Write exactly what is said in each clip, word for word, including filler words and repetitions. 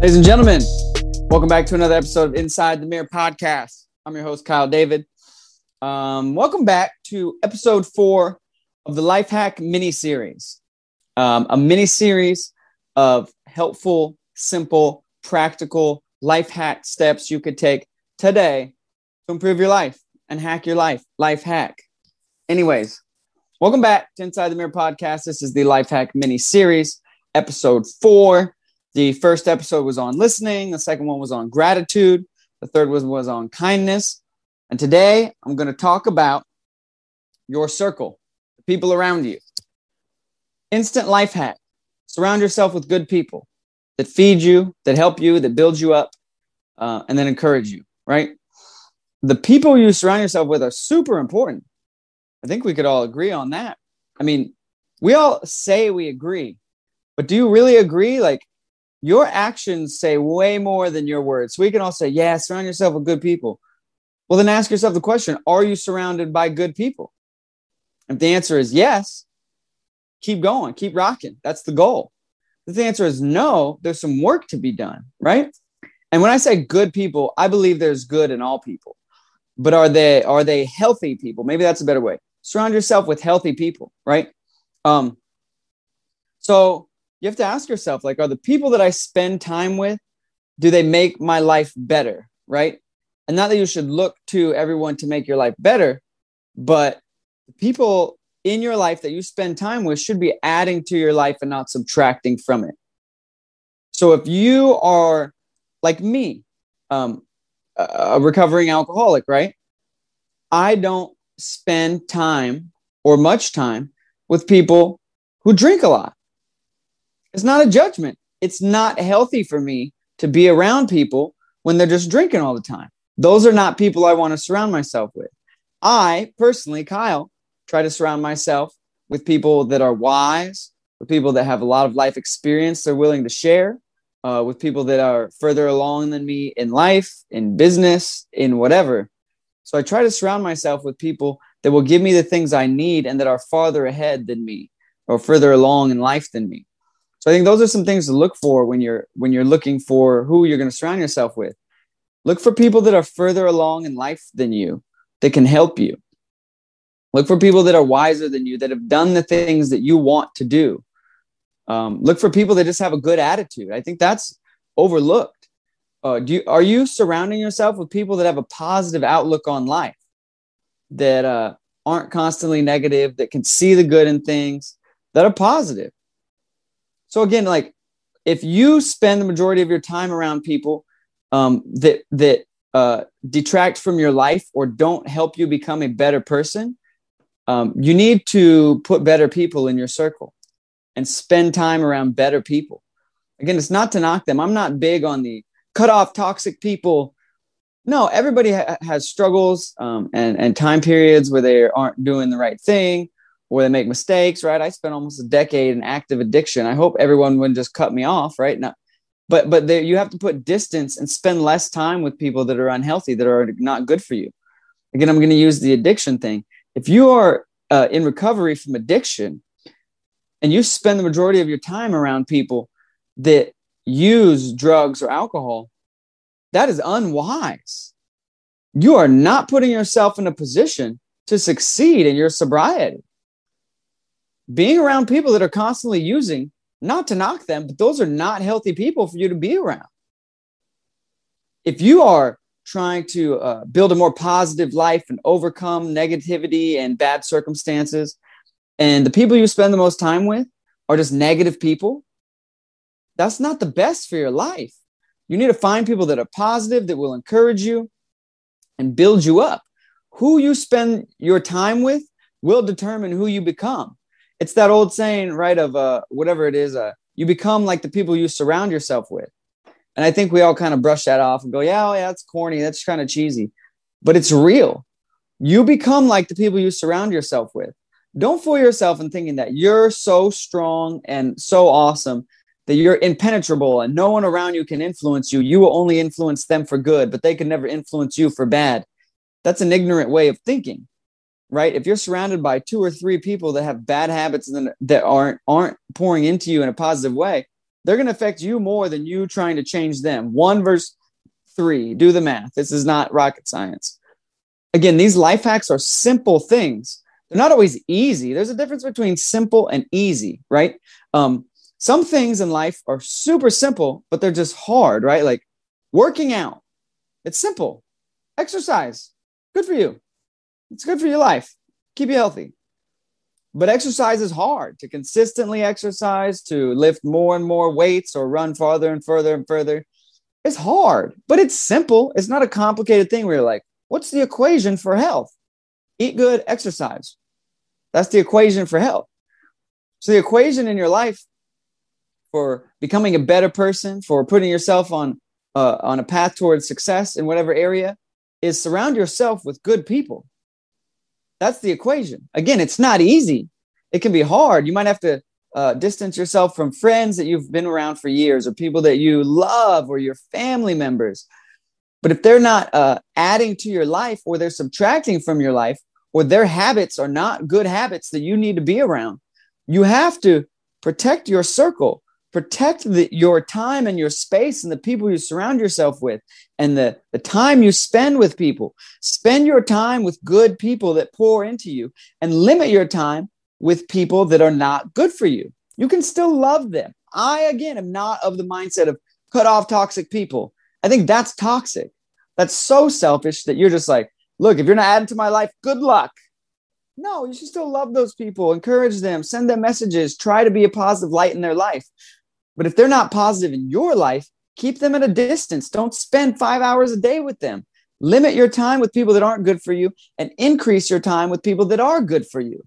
Ladies and gentlemen, welcome back to another episode of Inside the Mirror Podcast. I'm your host, Kyle David. Um, welcome back to episode four of the Life Hack mini-series. Um, a mini-series of helpful, simple, practical life hack steps you could take today to improve your life and hack your life. Life hack. Anyways, welcome back to Inside the Mirror Podcast. This is the Life Hack mini-series, episode four. The first episode was on listening. The second one was on gratitude. The third one was on kindness. And today I'm going to talk about your circle, the people around you. Instant life hack. Surround yourself with good people that feed you, that help you, that build you up, uh, and then encourage you, right? The people you surround yourself with are super important. I think we could all agree on that. I mean, we all say we agree, but do you really agree? Like, your actions say way more than your words. So we can all say, yeah, surround yourself with good people. Well, then ask yourself the question, are you surrounded by good people? If the answer is yes, keep going, keep rocking. That's the goal. If the answer is no, there's some work to be done, right? And when I say good people, I believe there's good in all people. But are they are they healthy people? Maybe that's a better way. Surround yourself with healthy people, right? Um, so... You have to ask yourself, like, are the people that I spend time with, do they make my life better, right? And not that you should look to everyone to make your life better, but the people in your life that you spend time with should be adding to your life and not subtracting from it. So if you are like me, um, a recovering alcoholic, right? I don't spend time or much time with people who drink a lot. It's not a judgment. It's not healthy for me to be around people when they're just drinking all the time. Those are not people I want to surround myself with. I personally, Kyle, try to surround myself with people that are wise, with people that have a lot of life experience they're willing to share, uh, with people that are further along than me in life, in business, in whatever. So I try to surround myself with people that will give me the things I need and that are farther ahead than me or further along in life than me. So I think those are some things to look for when you're when you're looking for who you're going to surround yourself with. Look for people that are further along in life than you, that can help you. Look for people that are wiser than you, that have done the things that you want to do. Um, look for people that just have a good attitude. I think that's overlooked. Uh, do you, are you surrounding yourself with people that have a positive outlook on life, that uh, aren't constantly negative, that can see the good in things, that are positive? So again, like, if you spend the majority of your time around people um, that that uh, detract from your life or don't help you become a better person, um, you need to put better people in your circle and spend time around better people. Again, it's not to knock them. I'm not big on the cut off toxic people. No, everybody ha- has struggles um, and, and time periods where they aren't doing the right thing, where they make mistakes, right? I spent almost a decade in active addiction. I hope everyone wouldn't just cut me off, right? No, but but there, you have to put distance and spend less time with people that are unhealthy, that are not good for you. Again, I'm going to use the addiction thing. If you are uh, in recovery from addiction and you spend the majority of your time around people that use drugs or alcohol, that is unwise. You are not putting yourself in a position to succeed in your sobriety. Being around people that are constantly using, not to knock them, but those are not healthy people for you to be around. If you are trying to uh, build a more positive life and overcome negativity and bad circumstances, and the people you spend the most time with are just negative people, that's not the best for your life. You need to find people that are positive, that will encourage you and build you up. Who you spend your time with will determine who you become. It's that old saying, right, of uh, whatever it is, uh, you become like the people you surround yourself with. And I think we all kind of brush that off and go, yeah, oh, yeah, that's corny. That's kind of cheesy. But it's real. You become like the people you surround yourself with. Don't fool yourself in thinking that you're so strong and so awesome that you're impenetrable and no one around you can influence you. You will only influence them for good, but they can never influence you for bad. That's an ignorant way of thinking. Right? If you're surrounded by two or three people that have bad habits and that aren't aren't pouring into you in a positive way, they're going to affect you more than you trying to change them. One versus three. Do the math. This is not rocket science. Again, these life hacks are simple things. They're not always easy. There's a difference between simple and easy, right? Um, some things in life are super simple, but they're just hard, right? Like working out. It's simple. Exercise. Good for you. It's good for your life. Keep you healthy. But exercise is hard. To consistently exercise, to lift more and more weights or run farther and further and further. It's hard, but it's simple. It's not a complicated thing where you're like, what's the equation for health? Eat good, exercise. That's the equation for health. So the equation in your life for becoming a better person, for putting yourself on, uh, on a path towards success in whatever area, is surround yourself with good people. That's the equation. Again, it's not easy. It can be hard. You might have to uh, distance yourself from friends that you've been around for years, or people that you love, or your family members. But if they're not uh, adding to your life, or they're subtracting from your life, or their habits are not good habits that you need to be around, you have to protect your circle, protect the, your time and your space and the people you surround yourself with, and the, the time you spend with people. Spend your time with good people that pour into you, and limit your time with people that are not good for you. You can still love them. I, again, am not of the mindset of cut off toxic people. I think that's toxic. That's so selfish that you're just like, look, if you're not adding to my life, good luck. No, you should still love those people, encourage them, send them messages, try to be a positive light in their life. But if they're not positive in your life, keep them at a distance. Don't spend five hours a day with them. Limit your time with people that aren't good for you, and increase your time with people that are good for you.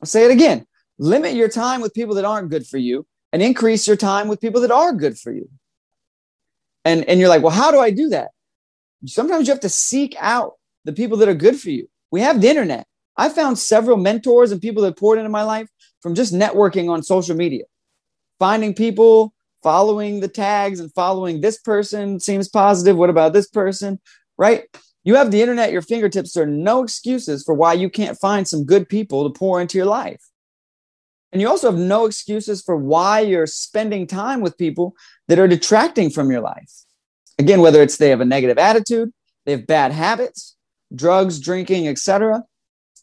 I'll say it again. Limit your time with people that aren't good for you, and increase your time with people that are good for you. And, and you're like, well, how do I do that? Sometimes you have to seek out the people that are good for you. We have the internet. I found several mentors and people that poured into my life from just networking on social media, finding people, following the tags, and following this person seems positive. What about this person? Right? You have the internet at your fingertips. There are no excuses for why you can't find some good people to pour into your life. And you also have no excuses for why you're spending time with people that are detracting from your life. Again, whether it's they have a negative attitude, they have bad habits, drugs, drinking, et cetera.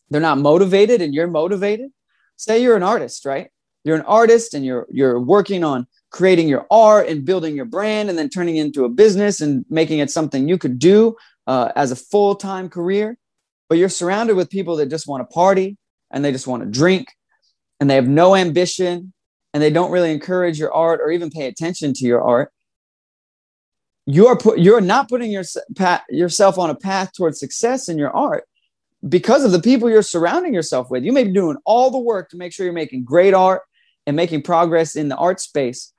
They're not motivated and you're motivated. Say you're an artist, right? You're an artist and you're you're working on creating your art and building your brand, and then turning it into a business and making it something you could do uh, as a full-time career. But you're surrounded with people that just want to party, and they just want to drink, and they have no ambition, and they don't really encourage your art or even pay attention to your art. You are put, you're not putting your, path, yourself on a path towards success in your art because of the people you're surrounding yourself with. You may be doing all the work to make sure you're making great art and making progress in the art space.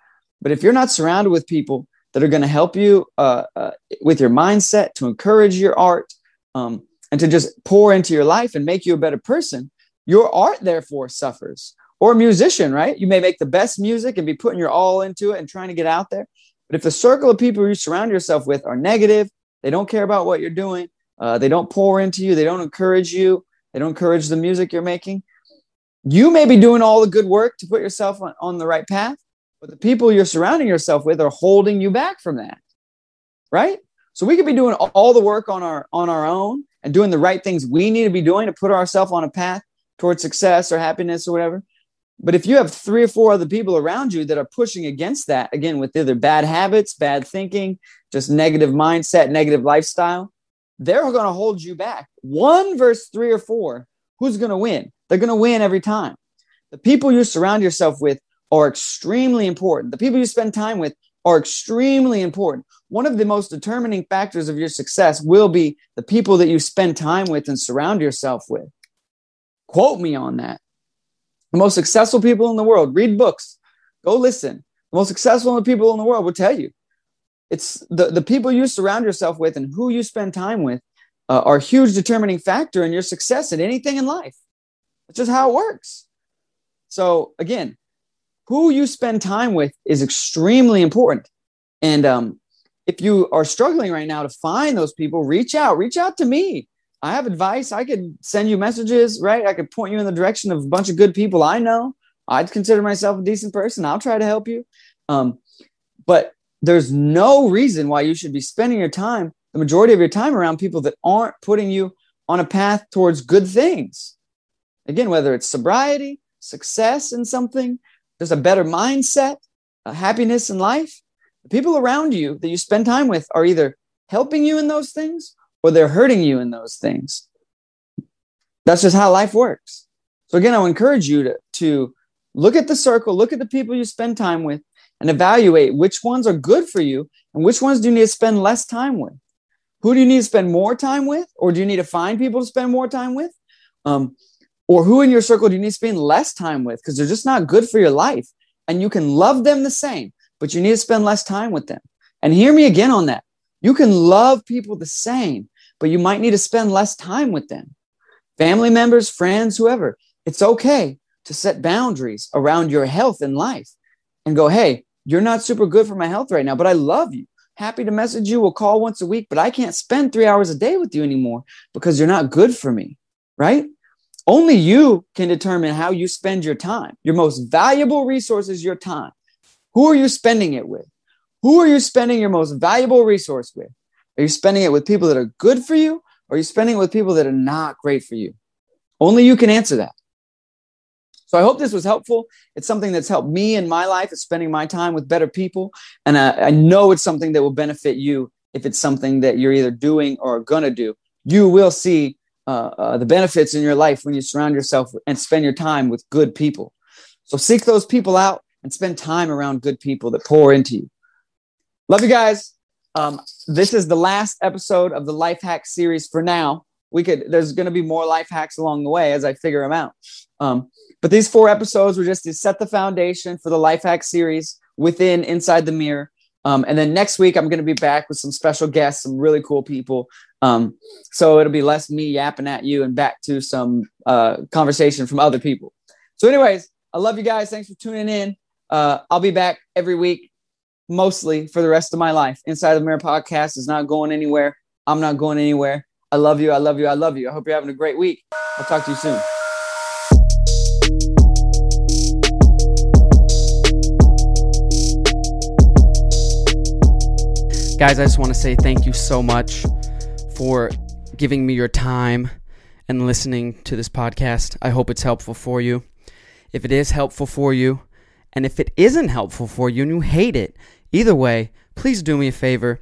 But if you're not surrounded with people that are going to help you uh, uh, with your mindset, to encourage your art, um, and to just pour into your life and make you a better person, your art, therefore, suffers. Or a musician, right? You may make the best music and be putting your all into it and trying to get out there. But if the circle of people you surround yourself with are negative, they don't care about what you're doing, uh, they don't pour into you, they don't encourage you, they don't encourage the music you're making, you may be doing all the good work to put yourself on, on the right path, but the people you're surrounding yourself with are holding you back from that, right? So we could be doing all the work on our on our own and doing the right things we need to be doing to put ourselves on a path towards success or happiness or whatever. But if you have three or four other people around you that are pushing against that, again, with either bad habits, bad thinking, just negative mindset, negative lifestyle, they're going to hold you back. One versus three or four, who's going to win? They're going to win every time. The people you surround yourself with are extremely important. The people you spend time with are extremely important. One of the most determining factors of your success will be the people that you spend time with and surround yourself with. Quote me on that. The most successful people in the world, read books, go listen. The most successful people in the world will tell you. It's the, the people you surround yourself with and who you spend time with uh, are a huge determining factor in your success in anything in life. That's just how it works. So again, who you spend time with is extremely important. And um, if you are struggling right now to find those people, reach out, reach out to me. I have advice. I could send you messages, right? I could point you in the direction of a bunch of good people I know I'd consider myself a decent person. I'll try to help you. Um, but there's no reason why you should be spending your time, the majority of your time, around people that aren't putting you on a path towards good things. Again, whether it's sobriety, success in something, there's a better mindset, uh, happiness in life. The people around you that you spend time with are either helping you in those things or they're hurting you in those things. That's just how life works. So again, I would encourage you to, to look at the circle, look at the people you spend time with, and evaluate which ones are good for you and which ones do you need to spend less time with. Who do you need to spend more time with? Or do you need to find people to spend more time with? Um, or who in your circle do you need to spend less time with? Because they're just not good for your life. And you can love them the same, but you need to spend less time with them. And hear me again on that. You can love people the same, but you might need to spend less time with them. Family members, friends, whoever. It's okay to set boundaries around your health and life and go, hey, you're not super good for my health right now, but I love you. Happy to message you. We'll call once a week, but I can't spend three hours a day with you anymore because you're not good for me, right? Only you can determine how you spend your time. Your most valuable resource is your time. Who are you spending it with? Who are you spending your most valuable resource with? Are you spending it with people that are good for you? Or are you spending it with people that are not great for you? Only you can answer that. So I hope this was helpful. It's something that's helped me in my life, is spending my time with better people. And I, I know it's something that will benefit you if it's something that you're either doing or going to do. You will see uh, uh, the benefits in your life when you surround yourself and spend your time with good people. So seek those people out and spend time around good people that pour into you. Love you guys. Um, this is the last episode of the Life Hack series for now. We could, there's going to be more life hacks along the way as I figure them out. Um, But these four episodes were just to set the foundation for the Life Hack series within Inside the Mirror. Um, and then next week, I'm going to be back with some special guests, some really cool people. Um, so it'll be less me yapping at you and back to some uh, conversation from other people. So anyways, I love you guys. Thanks for tuning in. Uh, I'll be back every week, mostly for the rest of my life. Inside the Mirror podcast is not going anywhere. I'm not going anywhere. I love you. I love you. I love you. I hope you're having a great week. I'll talk to you soon. Guys, I just want to say thank you so much for giving me your time and listening to this podcast. I hope it's helpful for you. If it is helpful for you, and if it isn't helpful for you and you hate it, either way, please do me a favor.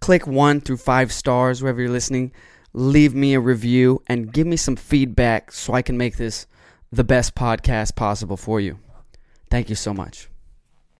Click one through five stars wherever you're listening. Leave me a review and give me some feedback so I can make this the best podcast possible for you. Thank you so much.